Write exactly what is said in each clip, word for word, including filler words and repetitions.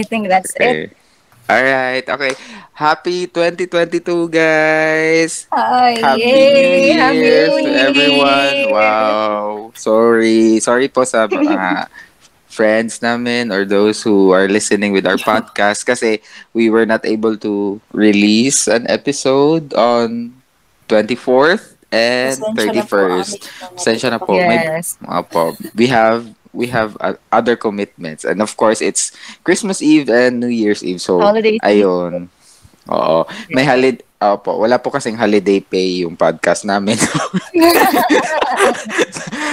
I think that's it. Okay. All right. Okay. Happy twenty twenty-two, guys. Oh, Happy New yay! Happy Year New to everyone. Year! Wow. Sorry. Sorry po sa mga friends namin or those who are listening with our podcast kasi we were not able to release an episode on twenty-fourth and Pasensya na po, thirty-first. amin. Pasensya na po. May, Yes. Opo. we have we have uh, other commitments and of course it's Christmas Eve and New Year's Eve, so Holiday season. ayun. Oo. May halid Opo, wala po kasing holiday pay yung podcast namin.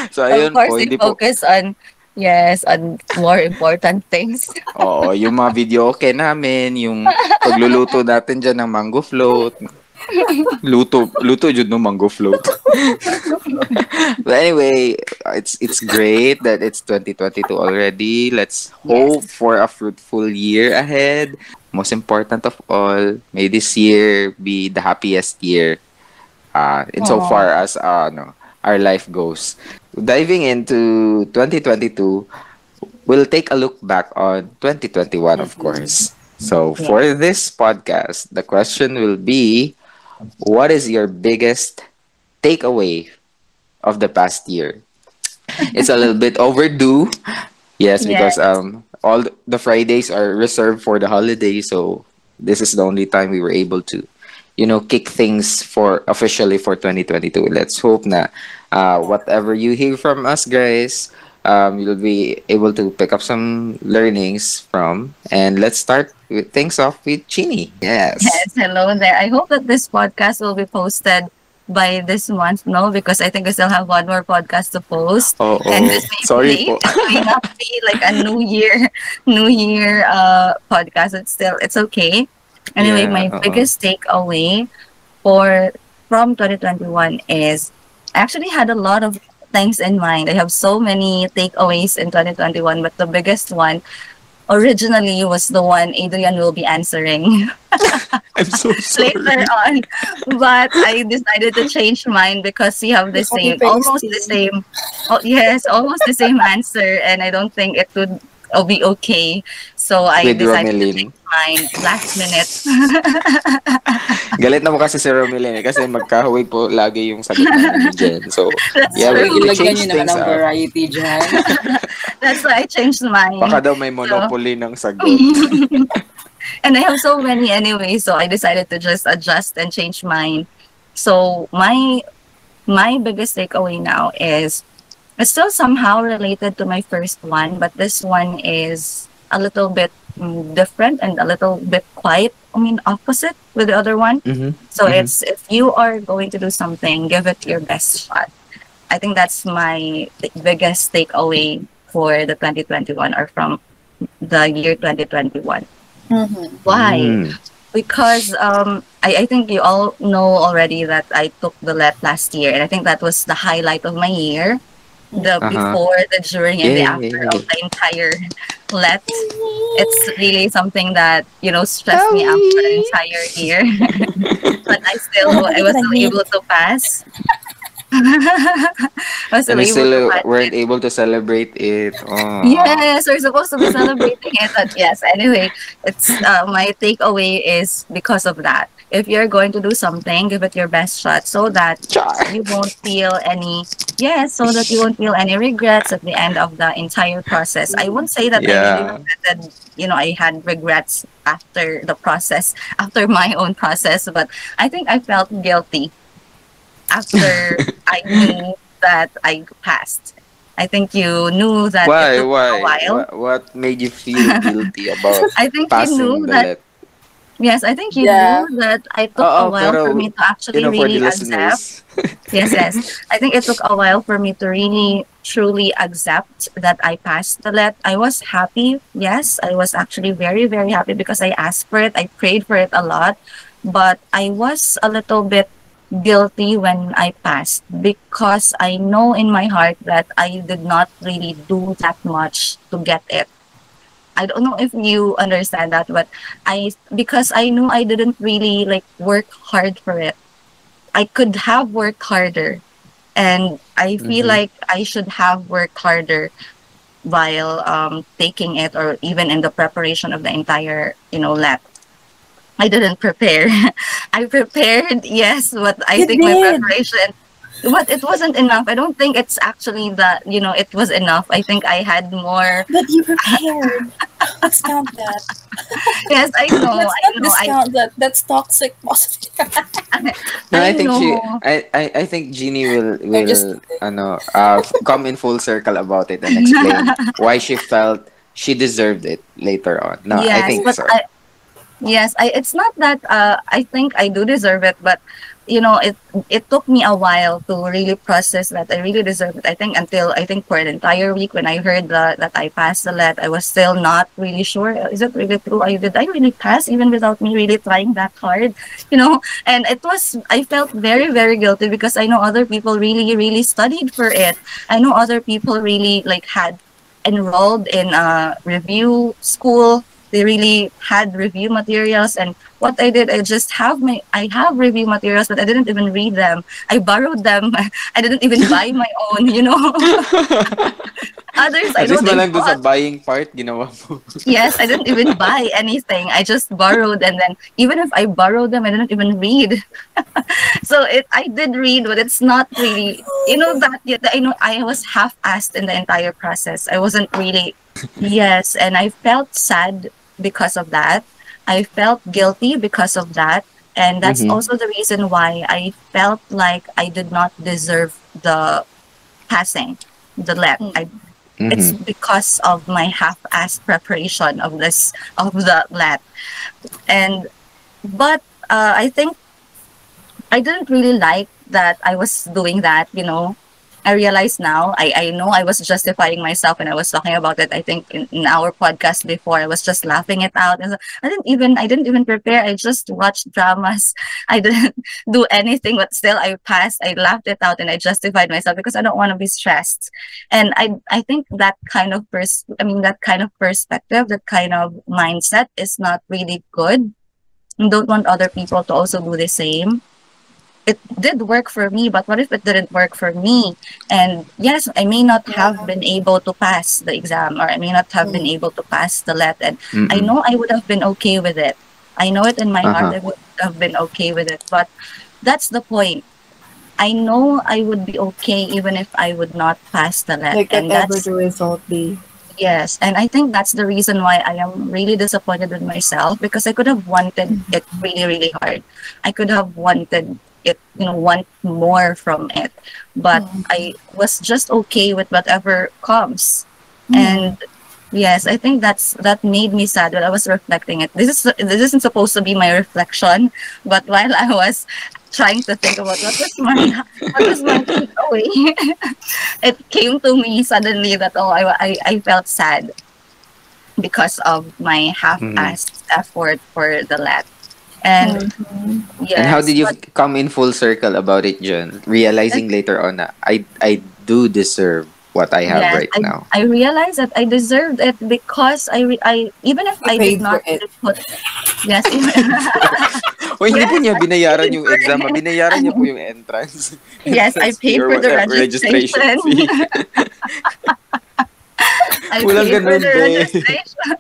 So Of ayun course, po, we hindi po focus on, yes, on more important things. Oo, yung mga video okay namin, yung pagluluto natin dyan ng mango float. Luto, luto jud no mango float. But anyway, it's it's great that it's twenty twenty-two already. Let's hope Yes. for a fruitful year ahead. Most important of all, may this year be the happiest year uh, insofar Aw. as uh, no, our life goes. Diving into twenty twenty-two, we'll take a look back on twenty twenty-one, of course. So, for Yeah. this podcast, the question will be, what is your biggest takeaway of the past year? It's a little bit overdue. Yes, because Yes. um all th- the Fridays are reserved for the holiday, so this is the only time we were able to, you know, kick things for officially for twenty twenty-two. Let's hope na uh whatever you hear from us, guys, um you'll be able to pick up some learnings from, and let's start with things off with Chini. Yes. Yes, hello there. I hope that this podcast will be posted by this month, no? Because I think we still have one more podcast to post. Oh, And this may sorry be po. this may not be like a new year, new year uh podcast. It's still it's okay. Anyway, Yeah, my uh-uh. biggest takeaway for from twenty twenty-one is I actually had a lot of things in mind. I have so many takeaways in twenty twenty-one, but the biggest one originally was the one Adrian will be answering I'm so later sorry. on, but I decided to change mine because we have the Copy same, almost the pasting. same, oh, yes, almost the same answer, and I don't think it would uh, be okay. So I With decided to Romeline. change mine last minute. Galit na mo kasi si Romeline eh, kasi magkahuwig po lagi yung sagot namin dyan. So, That's yeah, we're true. gonna Ilagyan change nyo naman things ang up. variety dyan. That's why I changed Baka mine. daw may So. monopoly ng sagot. And I have so many anyway, so I decided to just adjust and change mine. So my my biggest takeaway now is it's still somehow related to my first one, but this one is a little bit mm, different and a little bit quiet. I mean, opposite with the other one. Mm-hmm. So Mm-hmm. it's if you are going to do something, give it your best shot. I think that's my th- biggest takeaway for the twenty twenty-one or from the year twenty twenty-one. Mm-hmm. Why? Mm. Because um, I, I think you all know already that I took the L E T last year, and I think that was the highlight of my year. The Uh-huh. before, the during, and the after Yay. of the entire L E T. It's really something that, you know, stressed me out for the Sorry. entire year. But I still, I was still able to pass. I was And still we able to still uh, pass weren't it. able to celebrate it. Oh. Yes, we're supposed to be celebrating it, but yes, anyway, it's uh, my takeaway is because of that. If you're going to do something, give it your best shot so that Char. you won't feel any yes, so that you won't feel any regrets at the end of the entire process. I won't say that I really Yeah. regretted, you know, I had regrets after the process, after my own process, but I think I felt guilty after I knew that I passed. I think you knew that it Why? took a Why? while. Wha- What made you feel guilty about I think you passing knew the that, L E T? yes, I think you Yeah. knew that I took a Oo, while pero, for me to you actually know, for the really accept. listeners. Yes, yes. I think it took a while for me to really, truly accept that I passed the L E T. I was happy. Yes, I was actually very, very happy because I asked for it. I prayed for it a lot. But I was a little bit guilty when I passed because I know in my heart that I did not really do that much to get it. I don't know if you understand that, but I, because I knew I didn't really like work hard for it. I could have worked harder, and I feel Mhm. like I should have worked harder while um, taking it, or even in the preparation of the entire, you know, lap. I didn't prepare. I prepared, yes, but I you think did. my preparation, but it wasn't enough. I don't think it's actually that, you know, it was enough. I think I had more. But you prepared. Discount that. Yes, I know. Let's I not know. Discount I... that. That's toxic positivity. No, I, I think know. she. I, I, I think Jeannie will will just... ano, uh, come in full circle about it and explain why she felt she deserved it later on. No, yes, I think but so. I, Yes, I, it's not that uh, I think I do deserve it, but, you know, it it took me a while to really process that I really deserve it. I think until, I think for an entire week when I heard the, that I passed the L E T, I was still not really sure. Is it really true? I, did I really pass even without me really trying that hard? You know, and it was, I felt very, very guilty because I know other people really, really studied for it. I know other people really, like, had enrolled in a review school. They really had review materials, and what I did, I just have my, I have review materials, but I didn't even read them. I borrowed them. I didn't even buy my own, you know. Others, I don't even bought. Sa buying part, ginawa mo. Yes, I didn't even buy anything. I just borrowed, and then even if I borrowed them, I didn't even read. So it, I did read, but it's not really, you know, that, I know I was half-assed in the entire process. I wasn't really, yes, and I felt sad because of that. I felt guilty because of that. And that's mm-hmm. also the reason why I felt like I did not deserve the passing, the L E P. Mm-hmm. I, it's because of my half-assed preparation of this, of the L E T. And, but uh, I think I didn't really like that I was doing that, you know. I realize now, I, I know I was justifying myself when I was talking about it. I think in, in our podcast before, I was just laughing it out. And I didn't even, I didn't even prepare. I just watched dramas. I didn't do anything, but still I passed. I laughed it out and I justified myself because I don't want to be stressed. And I, I think that kind of pers- I mean, that kind of perspective, that kind of mindset is not really good. I don't want other people to also do the same. It did work for me, but what if it didn't work for me? And yes, I may not have been able to pass the exam, or I may not have mm. been able to pass the L E T. And Mm-mm. I know I would have been okay with it. I know it in my uh-huh. heart, I would have been okay with it. But that's the point. I know I would be okay even if I would not pass the L E T. Like and whatever the result be. Yes, and I think that's the reason why I am really disappointed with myself, because I could have wanted mm-hmm. it really, really hard. I could have wanted... It, you know, want more from it, but mm. I was just okay with whatever comes. Mm. And yes, I think that's that made me sad when I was reflecting it. This is this isn't supposed to be my reflection, but while I was trying to think about what was my what was my takeaway, it came to me suddenly that oh, I I, I felt sad because of my half-assed mm. effort for the L E T. And, mm-hmm. yes, and how did you but, come in full circle about it, John? Realizing later on that I, I do deserve what I have yes, right I, now. I realized that I deserved it because I re- I even if I, I did not put yes. Well, hindi po niya binayaran yung exam, binayaran niya po yung entrance. Yes, I paid for the registration. I Pulang paid for the registration.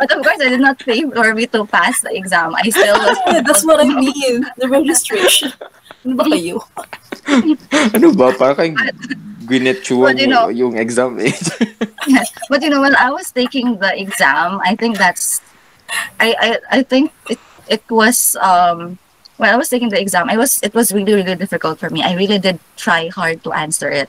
But of course, I did not pay for me to pass the exam. I still was... That's what I mean. The registration. Ano ba kayo? Ano ba? Parang ginetsuan you know, yung exam eh. Yes. But you know, when I was taking the exam, I think that's... I, I, I think it, it was... Um, when I was taking the exam, I was it was really, really difficult for me. I really did try hard to answer it.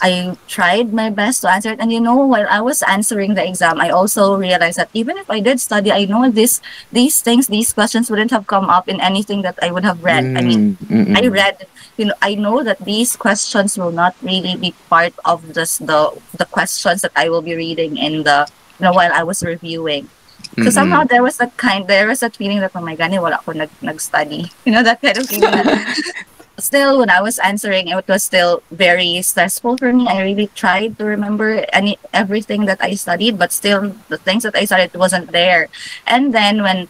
I tried my best to answer it. And you know, while I was answering the exam, I also realized that even if I did study, I know this, these things, these questions wouldn't have come up in anything that I would have read. Mm, I mean, mm-mm. I read, you know, I know that these questions will not really be part of this, the the questions that I will be reading in the, you know, while I was reviewing. So somehow there was that kind, there was that feeling that, oh my God, wala ko nag, nag-study. You know, that kind of feeling. Still, when I was answering, it was still very stressful for me. I really tried to remember any everything that I studied, but still the things that I studied wasn't there. And then when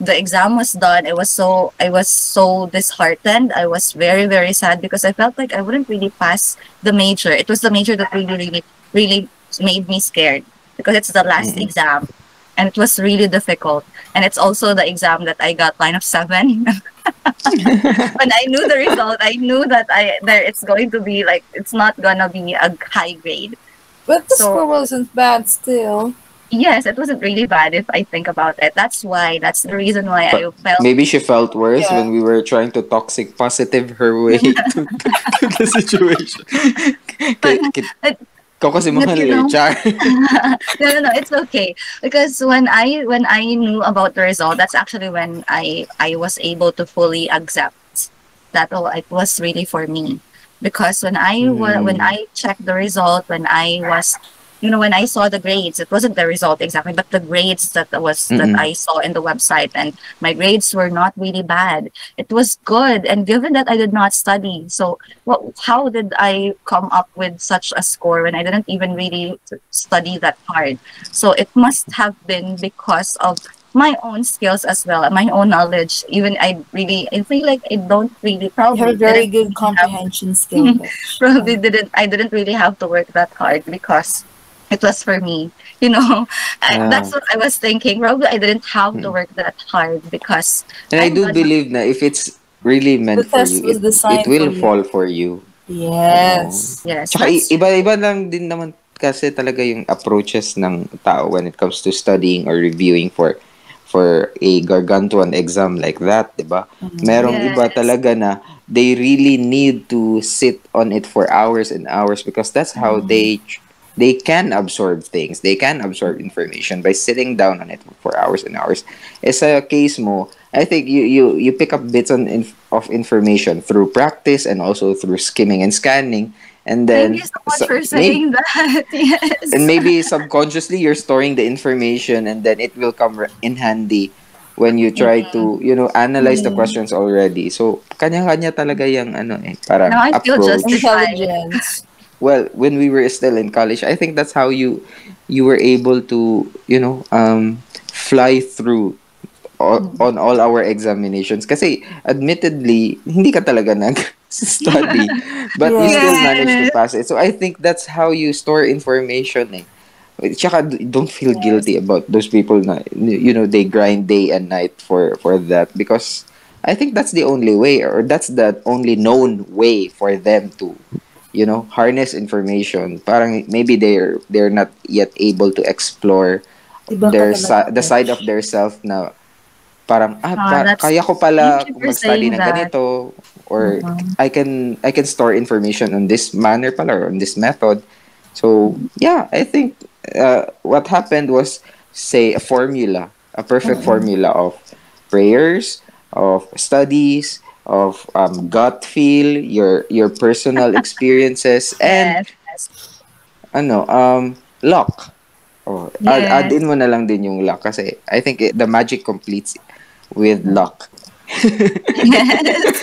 the exam was done, I was so I was so disheartened. I was very, very sad because I felt like I wouldn't really pass the major. It was the major that really, really, really made me scared because it's the last mm. exam and it was really difficult. And it's also the exam that I got line of seven. When I knew the result, I knew that I there it's going to be like, it's not going to be a high grade. But the so, score wasn't bad still. Yes, it wasn't really bad if I think about it. That's why, that's the reason why but I felt... Maybe she felt worse yeah. when we were trying to toxic positive her way to, to, to the situation. Kau kasi mahal eh, Char. No, no, no, it's okay. Because when I when I knew about the result, that's actually when I, I was able to fully accept that, oh, it was really for me. Because when I mm. when I checked the result, when I was... You know, when I saw the grades, it wasn't the result exactly, but the grades that was mm-hmm. that I saw in the website, and my grades were not really bad. It was good, and given that I did not study, so what? How did I come up with such a score when I didn't even really study that hard? So it must have been because of my own skills as well, and my own knowledge. Even I really, I feel like I don't really probably have very good comprehension skills. Probably didn't. I didn't really have to work that hard because. It was for me, you know. I, uh, that's what I was thinking. Probably I didn't have hmm. to work that hard because. And I, I do not... believe that if it's really meant for you, it, it will for fall you. for you. Yes. You know? Yes. Tsaka iba-iba lang din naman kasi talaga yung approaches ng tao when it comes to studying or reviewing for for a gargantuan exam like that, diba? Merong yes. iba talaga na they really need to sit on it for hours and hours because that's how mm. they. They can absorb things. They can absorb information by sitting down on it for hours and hours. As a case mo, I think you you, you pick up bits on inf- of information through practice and also through skimming and scanning. And then, thank you so much so, for saying maybe, that. Yes. And maybe subconsciously you're storing the information, and then it will come in handy when you try yeah. to, you know, analyze mm. the questions already. So, kanya-kanya talaga yung ano eh, parang now I feel approach. Justified. Well, when we were still in college, I think that's how you you were able to, you know, um, fly through on, on all our examinations. Kasi, admittedly, hindi ka talaga nag-study. But yeah. you still managed to pass it. So, I think that's how you store information. Eh. Tsaka, don't feel guilty about those people na, you know, they grind day and night for, for that. Because I think that's the only way, or that's the only known way for them to... you know, harness information. Parang maybe they're they're not yet able to explore Ibang their si- the side of their self na parang ah, ah pa- kaya ko pala mag-study ng ganito or mm-hmm. I can I can store information on this manner pala or on this method. So yeah, I think uh, what happened was say a formula, a perfect mm-hmm. formula of prayers, of studies, of um, gut feel, your your personal experiences, and yes. ano um luck. Oh, yes. add, add in mo na lang din yung luck kasi I think it, the magic completes with luck. Yes.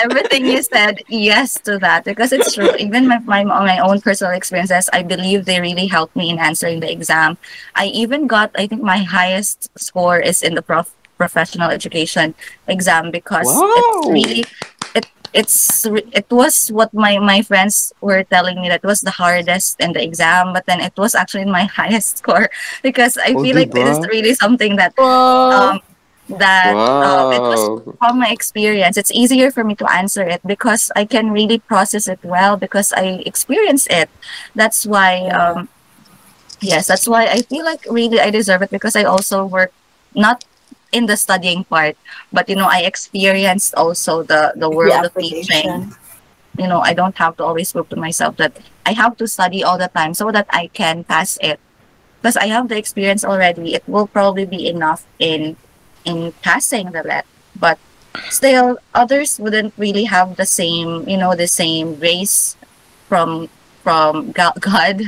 Everything you said, yes to that, because it's true. Even my, my my own personal experiences, I believe they really helped me in answering the exam. I even got, I think my highest score is in the prof. professional education exam because wow. it's really it it's it was what my my friends were telling me that was the hardest in the exam, but then it was actually my highest score because I oh, feel like this is really something that wow. um that wow. um, it was from my experience. It's easier for me to answer it because I can really process it well because I experience it. That's why um yes that's why I feel like really I deserve it because I also work not in the studying part, but you know, I experienced also the the world the of teaching. You know, I don't have to always prove to myself that I have to study all the time so that I can pass it. Because I have the experience already, it will probably be enough in in passing the let. But still, others wouldn't really have the same, you know, the same grace from from God.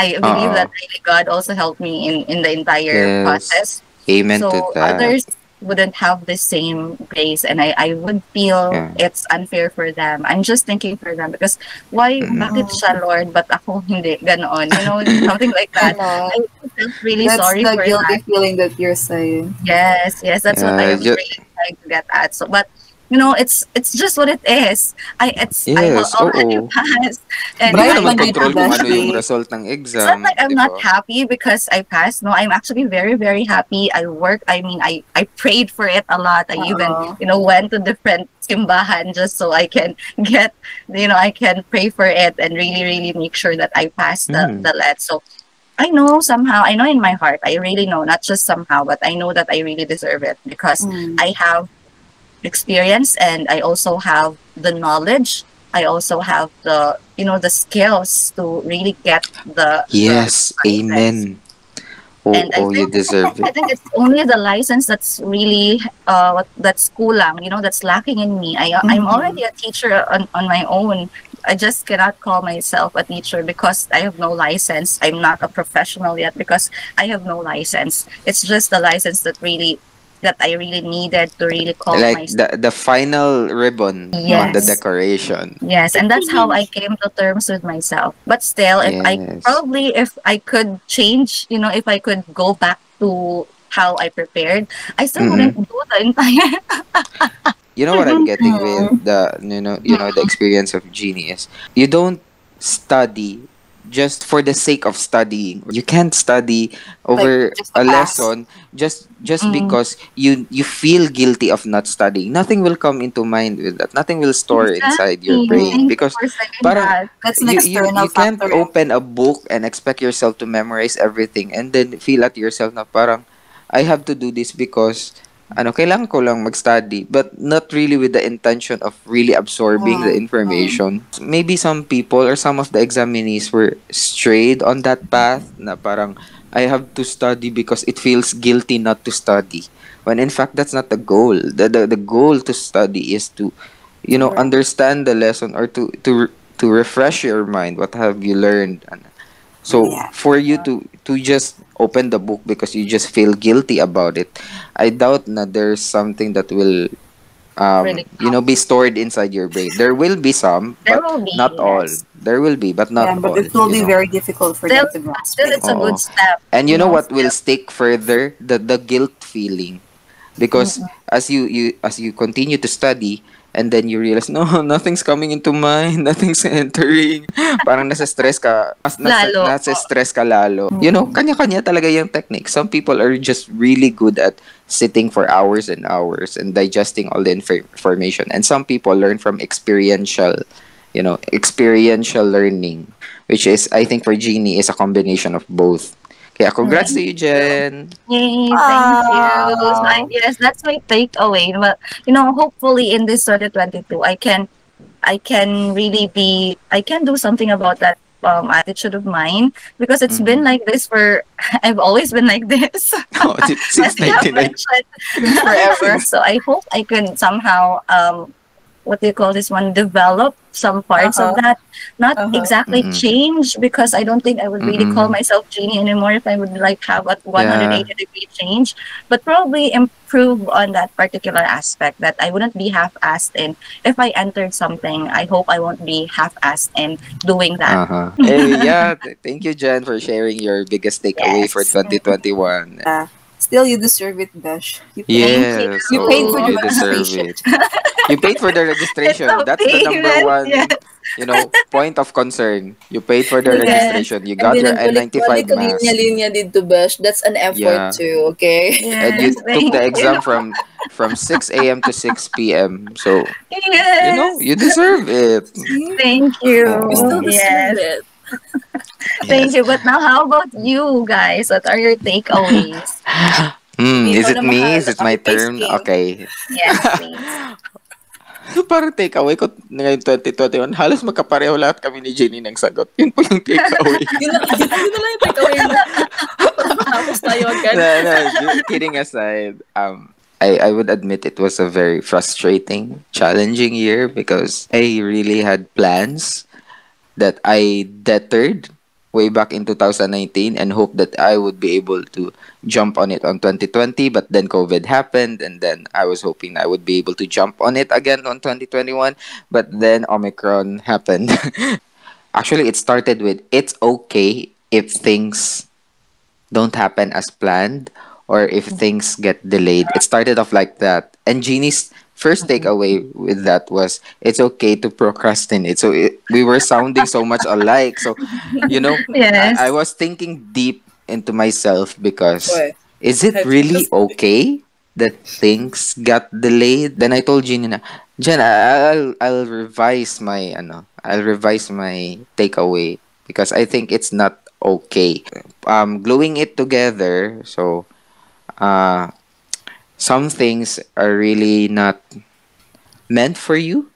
I believe uh-uh. that God also helped me in in the entire yes. process. Amen so to that. Others wouldn't have the same grace, and I, I would feel yeah. it's unfair for them. I'm just thinking for them because why? Mm. Bakit siya Lord, but ako hindi ganon. You know, something like that. I felt really that's sorry for that. That's the guilty feeling that you're saying. Yes, yes, that's yeah, what I was just... really trying to get at. So, but you know, it's it's just what it is. I it's yes, I will already oo. pass. And I naman control kung ano yung result ng exam. It's not like I'm diba? not happy because I passed. No, I'm actually very, very happy. I work. I mean, I, I prayed for it a lot. I uh-oh. even, you know, went to different simbahan just so I can get, you know, I can pray for it and really, really make sure that I pass the, mm. the L E T. So I know somehow, I know in my heart, I really know, not just somehow, but I know that I really deserve it because mm. I have experience and I also have the knowledge. I also have the, you know, the skills to really get the... Yes, the amen. Oh, and oh, I think, you deserve it. I think it's only the license that's really, uh, that's kulang, you know, that's lacking in me. I, mm-hmm. I'm already a teacher on, on my own. I just cannot call myself a teacher because I have no license. I'm not a professional yet because I have no license. It's just the license that really, that I really needed to really call like myself. Like the, the final ribbon yes. on the decoration. Yes, and that's how I came to terms with myself. But still, if yes. I probably, if I could change, you know, if I could go back to how I prepared, I still mm-hmm. wouldn't do the entire... You know what I'm getting with the you know you know the experience of Jeannie is you don't study just for the sake of studying. You can't study over a lesson just just mm. because you you feel guilty of not studying. Nothing will come into mind with that. Nothing will store inside your brain because parang you, you, you can't open a book and expect yourself to memorize everything and then feel at yourself na parang I have to do this because ano, kailangan ko lang mag-study, but not really with the intention of really absorbing yeah. the information. Yeah. Maybe some people or some of the examinees were strayed on that path na parang, I have to study because it feels guilty not to study. When in fact, that's not the goal. The the, the goal to study is to, you know, yeah. understand the lesson or to, to, to refresh your mind. What have you learned? So, yeah. for you to, to just open the book because you just feel guilty about it, I doubt that there's something that will, um, really you know, be stored inside your brain. There will be some, there but be, not yes. all. There will be, but not yeah, but all. But it will be know? very difficult for them to grasp. Still, it's a good step. And you know what will stick further? The the guilt feeling. Because mm-hmm. as you, you as you continue to study, and then you realize, no, nothing's coming into mind, nothing's entering. Parang nasa stress ka. Nasa, nasa stress ka lalo. You know, kanya-kanya talaga yung technique. Some people are just really good at sitting for hours and hours and digesting all the inf- information. And some people learn from experiential, you know, experiential learning, which is, I think for Jeannie, is a combination of both. Yeah, congrats to you, Jen. Yay, thank you. So, yes, that's my takeaway. But you know, hopefully in this twenty twenty-two, I can, I can really be, I can do something about that um, attitude of mine because it's mm-hmm. been like this for. I've always been like this. Oh, since nineteen ninety-nine, forever. So I hope I can somehow. Um, what do you call this one, develop some parts uh-huh. of that. Not uh-huh. exactly mm-hmm. change because I don't think I would really mm-hmm. call myself Jeannie anymore if I would like have a one hundred eighty yeah. degree change, but probably improve on that particular aspect that I wouldn't be half-assed in. If I entered something, I hope I won't be half-assed in doing that. Uh-huh. Hey, yeah, thank you, Jen, for sharing your biggest takeaway yes. for twenty twenty-one. Uh, Still, you deserve it, Dash. You paid, yes, you paid oh, for the registration. You paid for the registration. So that's the number one, yes. you know, point of concern. You paid for the yes. registration. You got your N ninety-five mask. Linya dito, Dash. That's an effort yeah. too, okay? Yes, and you took the exam from from six a.m. to six p.m. So, yes. you know, you deserve it. Thank you. You still deserve yes. it. Thank yes. you. But now, how about you guys? What are your takeaways? mm, is it me? Is it my turn? Okay. Yes, please. So, parang takeaway ko ngayon twenty twenty-one, halos magkapareho lahat kami ni Jeannie ng sagot. Yun po yung takeaway. Yun na lang yung takeaway na. Tapos tayo agad. No, no. Kidding aside, um, I, I would admit it was a very frustrating, challenging year because I really had plans that I deterred way back in two thousand nineteen and hoped that I would be able to jump on it on twenty twenty, but then COVID happened and then I was hoping I would be able to jump on it again on twenty twenty-one, but then Omicron happened. Actually, it started with, it's okay if things don't happen as planned or if things get delayed. It started off like that. And Jeannie's first takeaway with that was it's okay to procrastinate. So it, we were sounding so much alike. So, you know, I, I Yes. was thinking deep into myself because Boy, is it have you really just okay that things got delayed? Then I told Jen na, Jen, I- I'll I'll revise my ano, I'll revise my takeaway because I think it's not okay. Um, gluing it together, so uh, some things are really not meant for you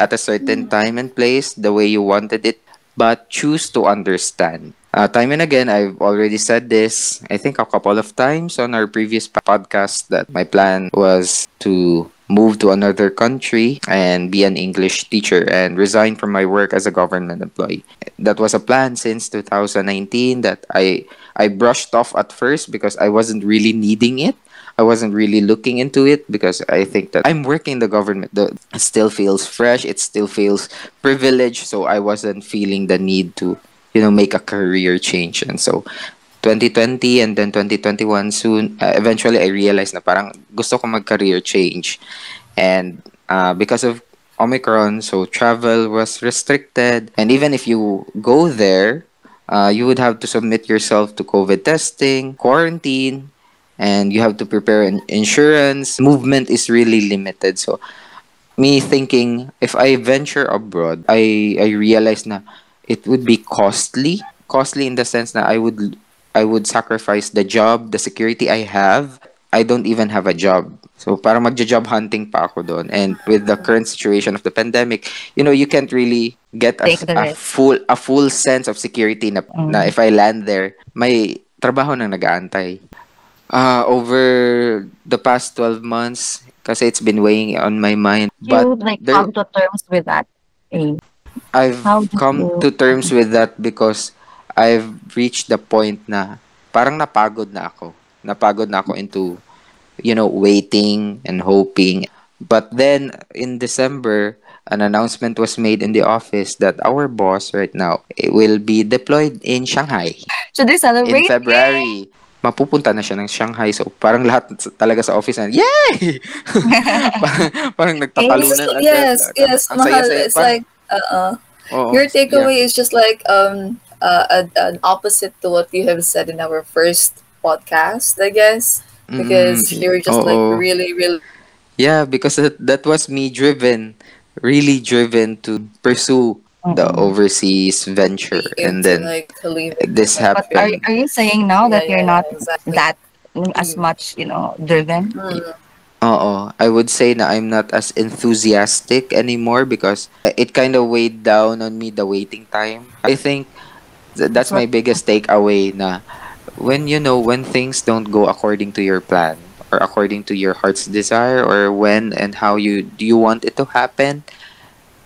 at a certain time and place the way you wanted it, but choose to understand. Uh, time and again, I've already said this, I think a couple of times on our previous podcast, that my plan was to move to another country and be an English teacher and resign from my work as a government employee. That was a plan since two thousand nineteen that I I brushed off at first because I wasn't really needing it. I wasn't really looking into it because I think that I'm working in the government. The, it still feels fresh. It still feels privileged. So I wasn't feeling the need to, you know, make a career change. And so twenty twenty and then twenty twenty-one soon, uh, eventually I realized na parang gusto ko mag-career change. And uh, because of Omicron, so travel was restricted. And even if you go there, uh, you would have to submit yourself to COVID testing, quarantine, and you have to prepare an insurance. Movement is really limited. So me thinking, if I venture abroad, I I realize na it would be costly. Costly in the sense that I would I would sacrifice the job, the security I have. I don't even have a job. So para magja-job hunting pa ako doon. And with the current situation of the pandemic, you know, you can't really get a, take the a risk. full a full sense of security na, na if I land there, may trabaho na nag-aantay. Uh, over the past twelve months, kasi it's been weighing on my mind. But You like there, come to terms with that, Abe? How I've did come you? to terms with that because I've reached the point na parang napagod na ako. Napagod na ako into, you know, waiting and hoping. But then in December, an announcement was made in the office that our boss right now eh, will be deployed in Shanghai Should we in celebrate? Yay! February. Mapupunta na siya ng Shanghai. So parang lahat sa- talaga sa office na, yay! parang, parang It's nagtatalunan just like, agad. yes, Ang, yes, ang mahal. saya-saya. It's Parang, like, uh-uh. oo, Your yeah. takeaway is just like um uh, an, an opposite to what you have said in our first podcast, I guess, Mm, because you were just like oo. really, really. Yeah, because that, that was me driven, really driven to pursue the Mm-mm. overseas venture. And Into then like to leave it this But are happened. are you saying now yeah that you're yeah not exactly that mm, as mm. much, you know, driven? Mm. Oo, I would say na I'm not as enthusiastic anymore because it kind of weighed down on me the waiting time. I think th- that's my biggest takeaway na when you know when things don't go according to your plan or according to your heart's desire or when and how you do you want it to happen,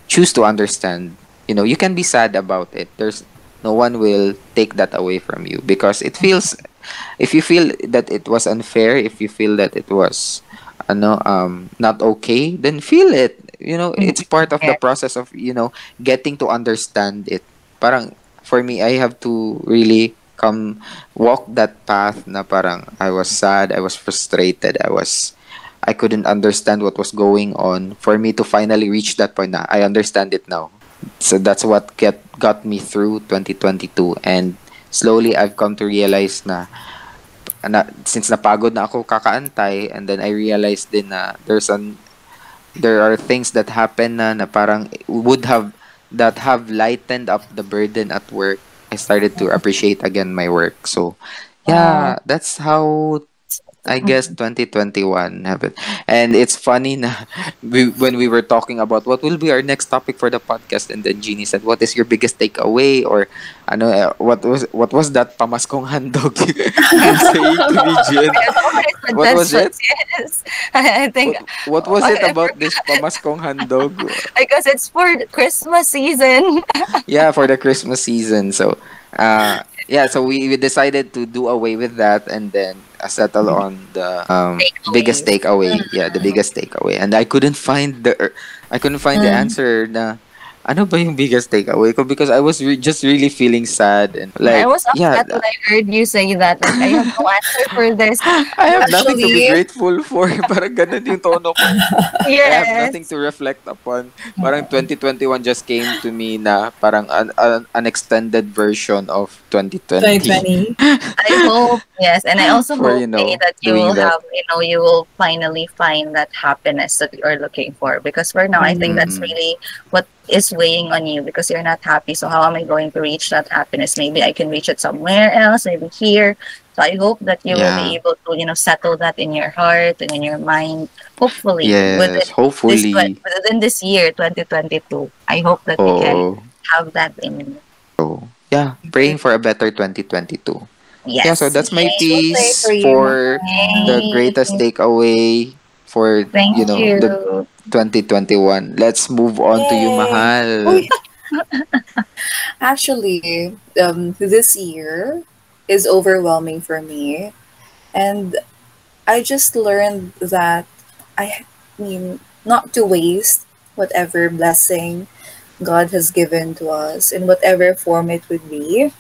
choose to understand. You know, you can be sad about it. There's no one will take that away from you because it feels if you feel that it was unfair, if you feel that it was ano um not okay, then feel it. You know, it's part of the Yeah. process of, you know, getting to understand it. Parang for me, I have to really come walk that path na parang I was sad, I was frustrated, I was I couldn't understand what was going on for me to finally reach that point na I understand it now. So that's what get got me through twenty twenty-two, and slowly I've come to realize na, na since napagod na ako kakaantay, and then I realized din na there's an there are things that happen na, na parang would have that have lightened up the burden at work. I started to appreciate again my work. So Wow. yeah, that's how I guess Mm. twenty twenty-one happened. And it's funny na we, when we were talking about what will be our next topic for the podcast, and then Jeannie said, "What is your biggest takeaway?" Or ano eh, what was what was that pamaskong handog you're saying to me, Jean? Yes, all my What was suggestions, it? yes. I think What what was it about this pamaskong handog? because it's for Christmas season. Yeah, for the Christmas season. So, uh, yeah, so we, we decided to do away with that and then uh, settle on the um, biggest Takeaways. takeaway. Yeah, the biggest takeaway. And I couldn't find the I couldn't find the Mm. answer. Na Ano ba yung biggest takeaway ko? Because I was re- just really feeling sad and like I was upset yeah, when I heard you say that. Like, I have no answer for this. I have actually nothing to be grateful for. Parang ganun yung tono ko. Yes. I have nothing to reflect upon. Parang twenty twenty-one just came to me na parang an, an, an extended version of twenty twenty. twenty twenty. I hope, yes. And I also for, hope you know, that you will that. have, you know, you will finally find that happiness that you're looking for. Because for now, mm. I think that's really what is weighing on you, because you're not happy. So how am I going to reach that happiness? Maybe I can reach it somewhere else, maybe here. So I hope that you yeah. will be able to, you know, settle that in your heart and in your mind. Hopefully, yes, within hopefully this, within this year, twenty twenty-two. I hope that oh. you can have that in you. Oh, yeah, praying for a better twenty twenty-two. Yes. Yeah, so that's my piece we'll for, for the greatest takeaway for Thank you know you. the twenty twenty-one. Let's move on Yay. to you, Mahal. Oh, yeah. Actually, um, this year is overwhelming for me, and I just learned that I mean not to waste whatever blessing God has given to us in whatever form it would be.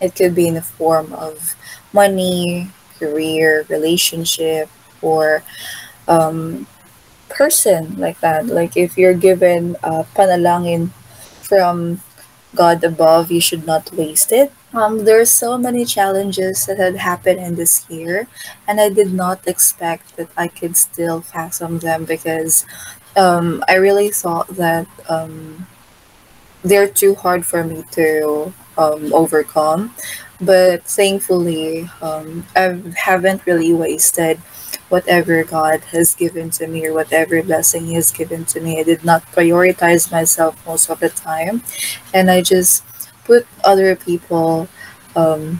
It could be in the form of money, career, relationship, or um person like that. Like if you're given uh, panalangin from God above, you should not waste it. Um, there are so many challenges that had happened in this year, and I did not expect that I could still fathom them, because um, I really thought that um, they're too hard for me to um, overcome. But thankfully, um, I haven't really wasted whatever God has given to me, or whatever blessing He has given to me. I did not prioritize myself most of the time, and I just put other people um,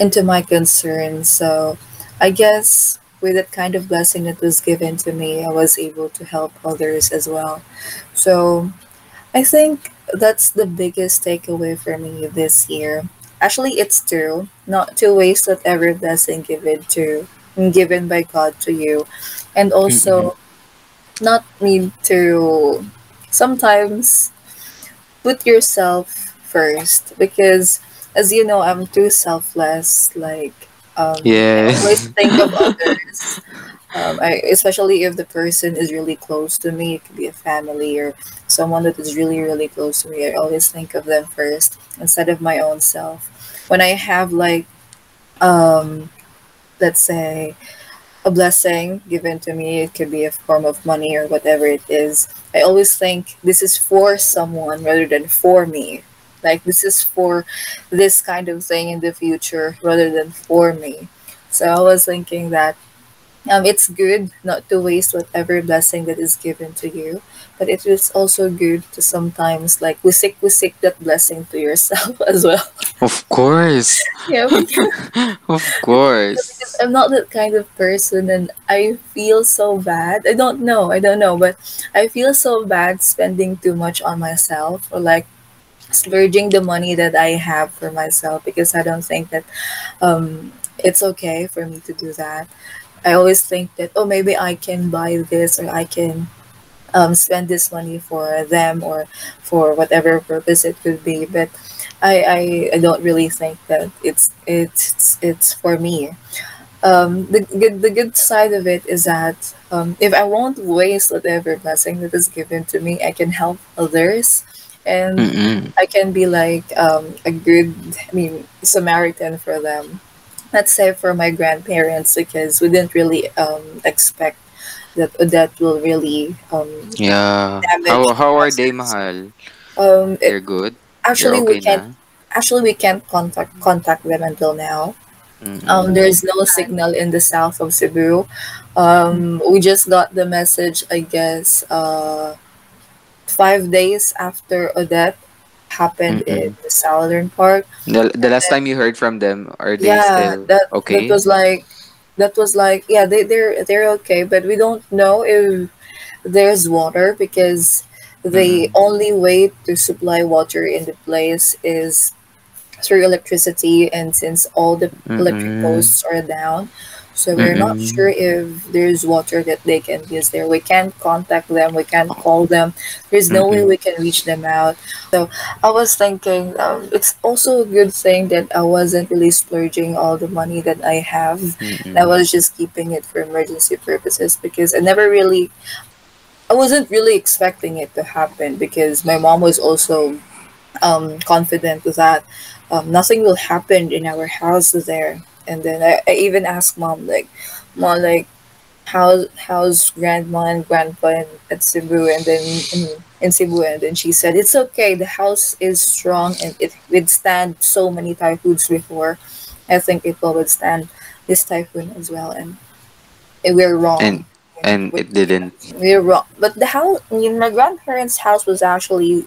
into my concerns. So I guess with that kind of blessing that was given to me, I was able to help others as well. So I think that's the biggest takeaway for me this year. Actually, it's true, not to waste whatever blessing given to given by God to you, and also mm-hmm. not need to sometimes put yourself first, because as you know, I'm too selfless. Like um yeah. I always think of others, um, I, especially if the person is really close to me. It could be a family or someone that is really really close to me. I always think of them first instead of my own self. When I have like um let's say a blessing given to me, it could be a form of money or whatever it is, I always think this is for someone rather than for me. Like this is for this kind of thing in the future rather than for me. So I was thinking that um, it's good not to waste whatever blessing that is given to you, but it is also good to sometimes like wisik wisik that blessing to yourself as well. Of course. Yeah, of course. Because I'm not that kind of person, and I feel so bad. I don't know. I don't know, but I feel so bad spending too much on myself, or like splurging the money that I have for myself, because I don't think that um, it's okay for me to do that. I always think that, oh, maybe I can buy this, or I can um, spend this money for them, or for whatever purpose it could be. But I, I, I don't really think that it's it's it's for me. Um, the good the good side of it is that um, if I won't waste whatever blessing that is given to me, I can help others, and mm-hmm. I can be like um, a good, I mean, Samaritan for them. Let's say for my grandparents, because we didn't really um, expect that that will really um, yeah. damage. How how are they, Mahal? Um, it, They're good. Actually, okay we can't. Actually, we can't contact contact them until now. Mm-hmm. Um, there's no signal in the south of Cebu. Um, we just got the message, I guess, uh, five days after Odette happened mm-hmm. in the southern part. The, the last then, time you heard from them, are they yeah, still that, okay? That was like, that was like, yeah, they they're they're okay, but we don't know if there's water, because the only way to supply water in the place is through electricity, and since all the mm-hmm. electric posts are down, So we're not Mm-mm. sure if there's water that they can use there. We can't contact them. We can't call them. There's no way Mm-mm. we can reach them out. So I was thinking, um, it's also a good thing that I wasn't really splurging all the money that I have. Mm-mm. I was just keeping it for emergency purposes, because I never really, I wasn't really expecting it to happen, because my mom was also um, confident that um, nothing will happen in our house there. And then I, I even asked mom, like, mom, like, how how's grandma and grandpa in, at Cebu, and then in, in Cebu, and then she said it's okay. The house is strong and it withstand so many typhoons before. I think it will withstand this typhoon as well. And eh, we're wrong. And you know, and we, it didn't. we're wrong. But the house, I mean, my grandparents' house was actually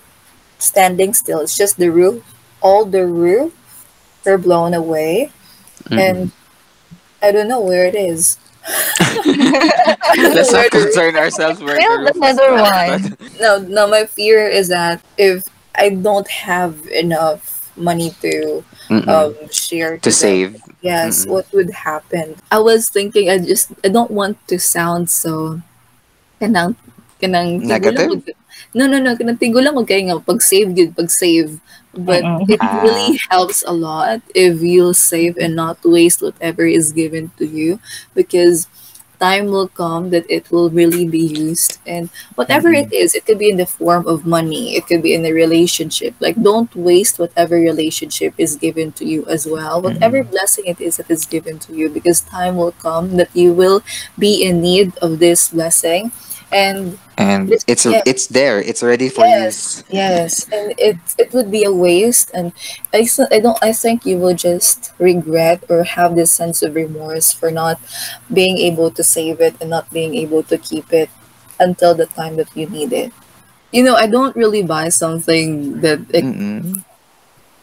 standing still. It's just the roof, all the roof, were blown away, Mm. and I don't know where it is. I don't know Let's where not the roof. concern ourselves where the Build roof is another blown, one. but No, no. My fear is that if I don't have enough money to um, mm-mm. share to to them, save. yes, Mm-mm. what would happen? I was thinking, I just I don't want to sound so kanang kanang tigulang Negative? mag- no no no kanang tigulang mo kay nga pag save good pag save, but Mm-mm. it really Ah, helps a lot if you'll save and not waste whatever is given to you, because time will come that it will really be used. And whatever it mm-mm. is, it could be in the form of money, it could be in a relationship. Like, don't waste whatever relationship is given to you as well, whatever Mm-mm. blessing it is that is given to you, because time will come that you will be in need of this blessing. And and this, it's a, yeah, it's there. It's ready for use. Yes, yes, and it it would be a waste, and I s- I don't I think you will just regret or have this sense of remorse for not being able to save it and not being able to keep it until the time that you need it. You know, I don't really buy something that it, Mm-mm.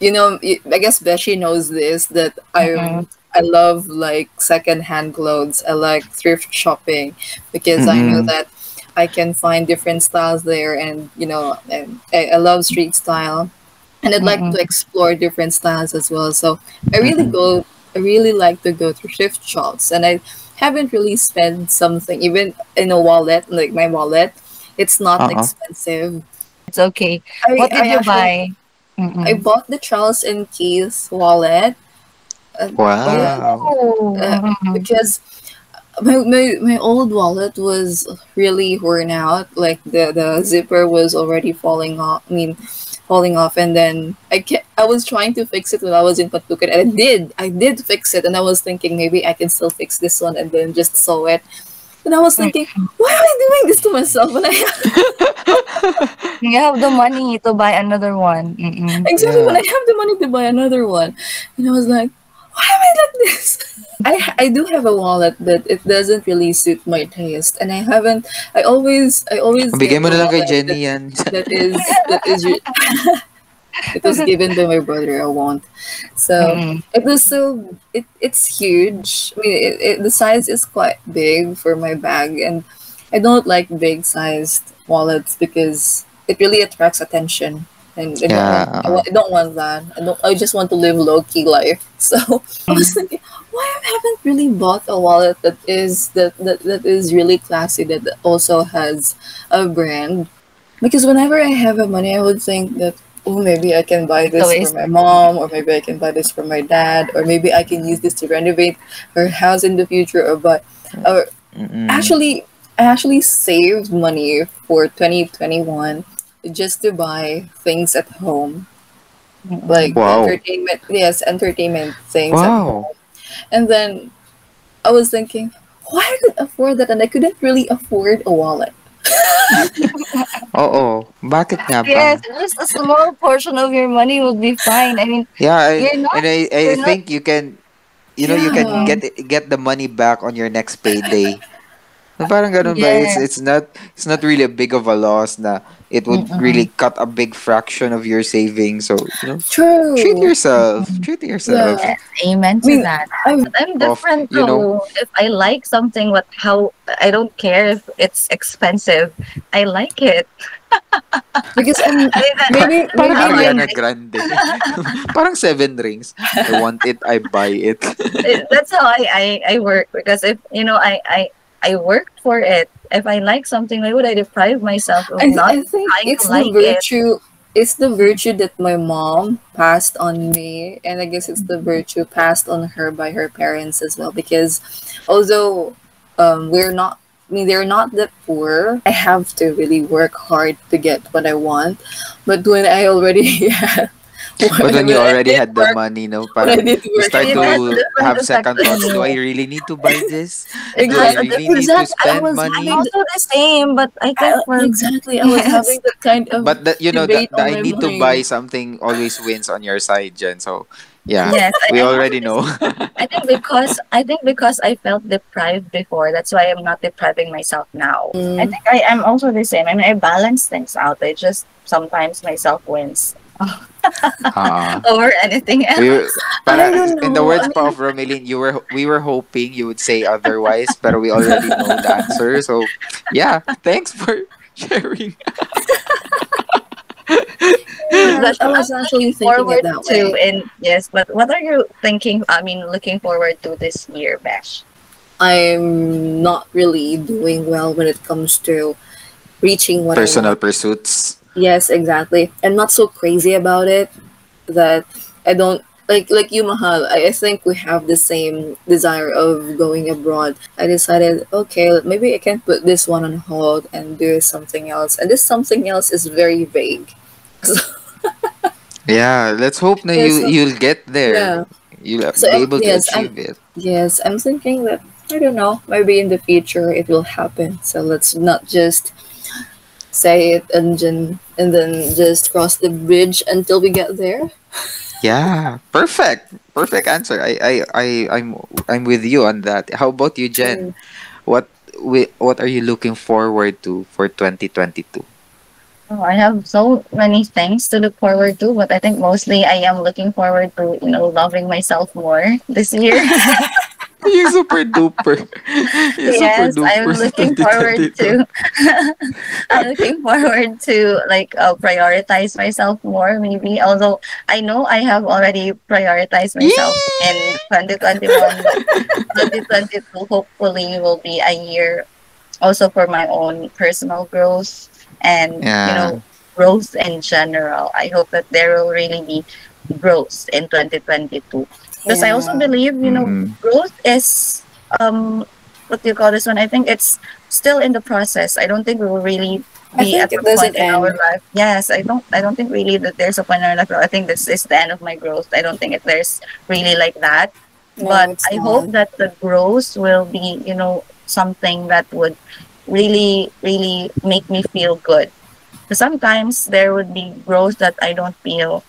you know, y- I guess Beshi knows this, that Mm-mm. I'm I love like secondhand clothes. I like thrift shopping because I know Mm-mm. that I can find different styles there, and you know, and I, I love street style, and I'd like to Mm-mm. explore different styles as well. So I really Mm-mm. go, I really like to go to thrift shops, and I haven't really spent something even in a wallet, like my wallet. It's not Uh-uh. expensive. It's okay. I What I did you actually buy? I Mm-mm. bought the Charles and Keith wallet. Uh, yeah, Wow. Oh. uh, Mm-mm. because my, my my old wallet was really worn out. Like the the zipper was already falling off. I mean, falling off. And then I ca I was trying to fix it when I was in Patukan, and I did. I did fix it, and I was thinking maybe I can still fix this one, and then just sew it. And I was thinking, why am I doing this to myself? When I You have the money to buy another one. Mm-mm. exactly when I Yeah. have the money to buy another one, and I was like, why am I like this? I I do have a wallet, but it doesn't really suit my taste, and I haven't. I always I always Bigay get mo a na lang kay wallet that Jenny yan. that is that is re- it was given by my brother. I won't. So Mm-mm. it was so it it's huge. I mean, it, it, the size is quite big for my bag, and I don't like big sized wallets because it really attracts attention, and I don't want I, Yeah. wa- I don't want that. I don't. I just want to live low key life. So I was Mm. thinking, why I haven't really bought a wallet that is that that, that is really classy, that also has a brand, because whenever I have a money, I would think that, oh, maybe I can buy It's a this for waste. my mom, or maybe I can buy this for my dad, or maybe I can use this to renovate her house in the future, or buy. Or Mm-mm. actually, I actually saved money for twenty twenty-one just to buy things at home, Mm-mm. like Wow. entertainment, yes, entertainment things at Wow. home. And then I was thinking, why I could afford that, and I couldn't really afford a wallet. Oo. Bakit nga ba? Yes, just a small portion of your money would be fine. I mean, Yeah, I, you're not, and I, I you're not, think you can, you know, you can Yeah. get it- get the money back on your next payday. Na parang ganun ba? It's yes. it's not it's not really a big of a loss na. it would really Mm-mm. cut a big fraction of your savings. So, you know, treat True. yourself. Treat yourself. Yeah, amen to Wait, that. I But I'm Of, different you know, though. If I like something, what how I don't care if it's expensive. I like it. because I'm I mean, that, maybe Parang maybe I like Ariana like Grande. Parang Seven Rings. I want it, I buy it. it, that's how I, I, I work, because if you know I, I I worked for it. If I like something, why would I deprive myself of I, th- not I think trying to it's the like it? virtue it's the virtue that my mom passed on me, and I guess it's the virtue passed on her by her parents as well, because although um, we're not I mean they're not that poor, I have to really work hard to get what I want. But when I already had But when when when you I already did had the work money, no, when I parang did you work start It has to different have effect second on thoughts. Do I you. really need to buy this? It Do I has a really different need to Exactly. I spend was I'm money? having also the, the same, but I I, can't work. exactly. I was Yes. having that kind of But that you know the, debate the on I my need to buy mind. something always wins on your side, Jen. So yeah, Yes, I, we I have already this. know. I think because I think because I felt deprived before, that's why I'm not depriving myself now. I Mm. think I am also the same. I mean, I balance things out. I just sometimes myself wins Ah. over anything We were, else. I para don't in the know. I words pa mean, of Romeline, you were we were hoping you would say otherwise, but we already know the answer. So yeah, thanks for sharing. But yeah, that's I what was I'm actually looking thinking it forward that to. way. And yes, but what are you thinking? I mean, looking forward to this year, Bash. I'm not really doing well when it comes to reaching what I Personal want. pursuits. Yes, exactly. I'm not so crazy about it that I don't like like you, Mahal. I, I think we have the same desire of going abroad. I decided, okay, maybe I can put this one on hold and do something else. And this something else is very vague. So, Yeah, let's hope that yeah, you so you'll get there. yeah. You'll So be um, able to yes, I'm achieve it. yes, I'm thinking that I don't know, maybe in the future it will happen. So let's not just say it and then and then just cross the bridge until we get there. Yeah, perfect, perfect answer. I I I I'm I'm with you on that. How about you, Jen? Mm. What we what are you looking forward to for twenty twenty-two? Oh, I have so many things to look forward to, but I think mostly I am looking forward to, you know, loving myself more this year. You super duper. You super Yes, I'm duper sa looking forward twenty twenty-two. to I'm looking forward to like uh, prioritize myself more maybe, although I know I have already prioritized myself in Yee! twenty twenty-one, but twenty twenty-two hopefully will be a year also for my own personal growth and you Yeah. know growth in general. I hope that there will really be growth in twenty twenty-two, because I also Yeah. believe you know Mm. growth is um what do you call this one? I think it's still in the process. I don't think we will really I be think at it the doesn't point in our end. life. Yes, I don't I don't think really that there's a point in our life. I think this is the end of my growth. I don't think if there's really like that, No, but it's I hope not. that the growth will be you know something that would really really make me feel good. Because sometimes there would be growth that I don't feel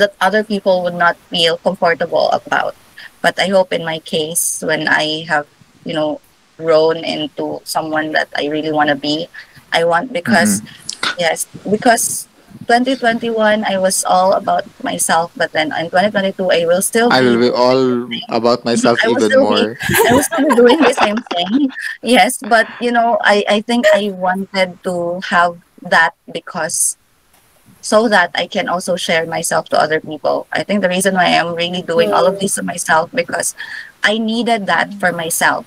that other people would not feel comfortable about. But I hope in my case, when I have, you know, grown into someone that I really want to be, I want because, Mm-hmm. yes, because twenty twenty-one, I was all about myself, but then in twenty twenty-two, I will still I will be be doing the all same. about myself I will even still be, more. I will still be doing the same thing. Yes, but, you know, I, I think I wanted to have that because so that I can also share myself to other people. I think the reason why I'm really doing all of Mm. this to myself because I needed that for myself.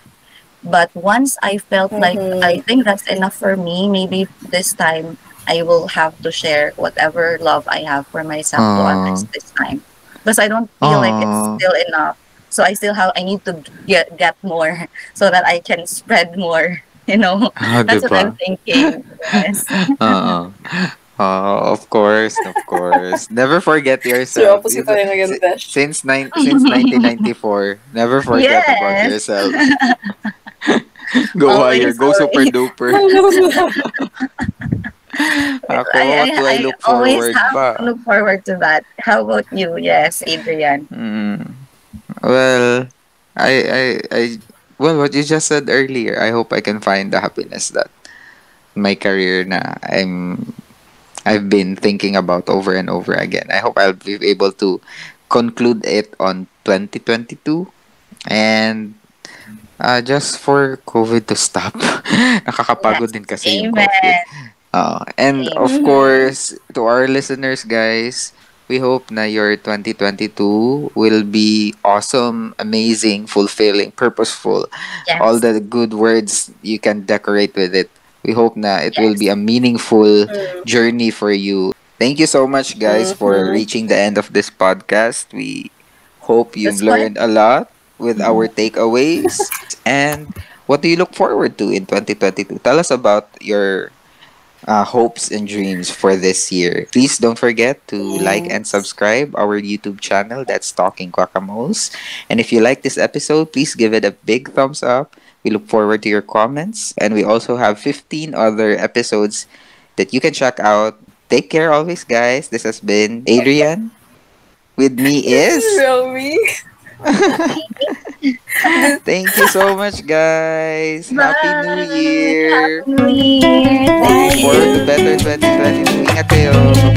But once I felt like I Mm-hmm. think that's enough for me, maybe this time I will have to share whatever love I have for myself to others Aww. this time. Because I don't feel like it's Aww. still enough. So I still have I need to get get more so that I can spread more, you know. Ah, That's what I'm diba? thinking. Yes. Oo. Oh, of course, of course. Never forget So yourself. opposite Even tayo si- nag since nine since nineteen ninety-four, never forget about Yes. yourself. Go higher, Always, go super always. duper. I love that. Ako, I, what I, do I I look always forward have to pa? look forward to that. How about you? Yes, Adrian. Hmm. Well, I, I, I, well, what you just said earlier, I hope I can find the happiness that my career na I'm I've been thinking about over and over again. I hope I'll be able to conclude it on twenty twenty-two. And uh, just for COVID to stop, nakakapagod Yes. din kasi yung COVID. Amen. Uh, and of Amen. course, to our listeners, guys, we hope na your twenty twenty-two will be awesome, amazing, fulfilling, purposeful. All Yes. the good words you can decorate with it. We hope na it will Yes. be a meaningful Mm. journey for you. Thank you so much, guys, for Mm-hmm. reaching the end of this podcast. We hope you've That's why. learned a lot with our Mm. takeaways. And what do you look forward to in twenty twenty-two? Tell us about your uh, hopes and dreams for this year. Please don't forget to like and Yes. subscribe our YouTube channel, that's Talking Quackamoles. And if you like this episode, please give it a big thumbs up. We look forward to your comments. And we also have fifteen other episodes that you can check out. Take care always, guys. This has been Adrian. With me This is is. Romy. Thank you so much, guys. Happy New Bye. Happy Year. New Year. Look Thank forward to you. better twenty twenty-two. Ingat kayo.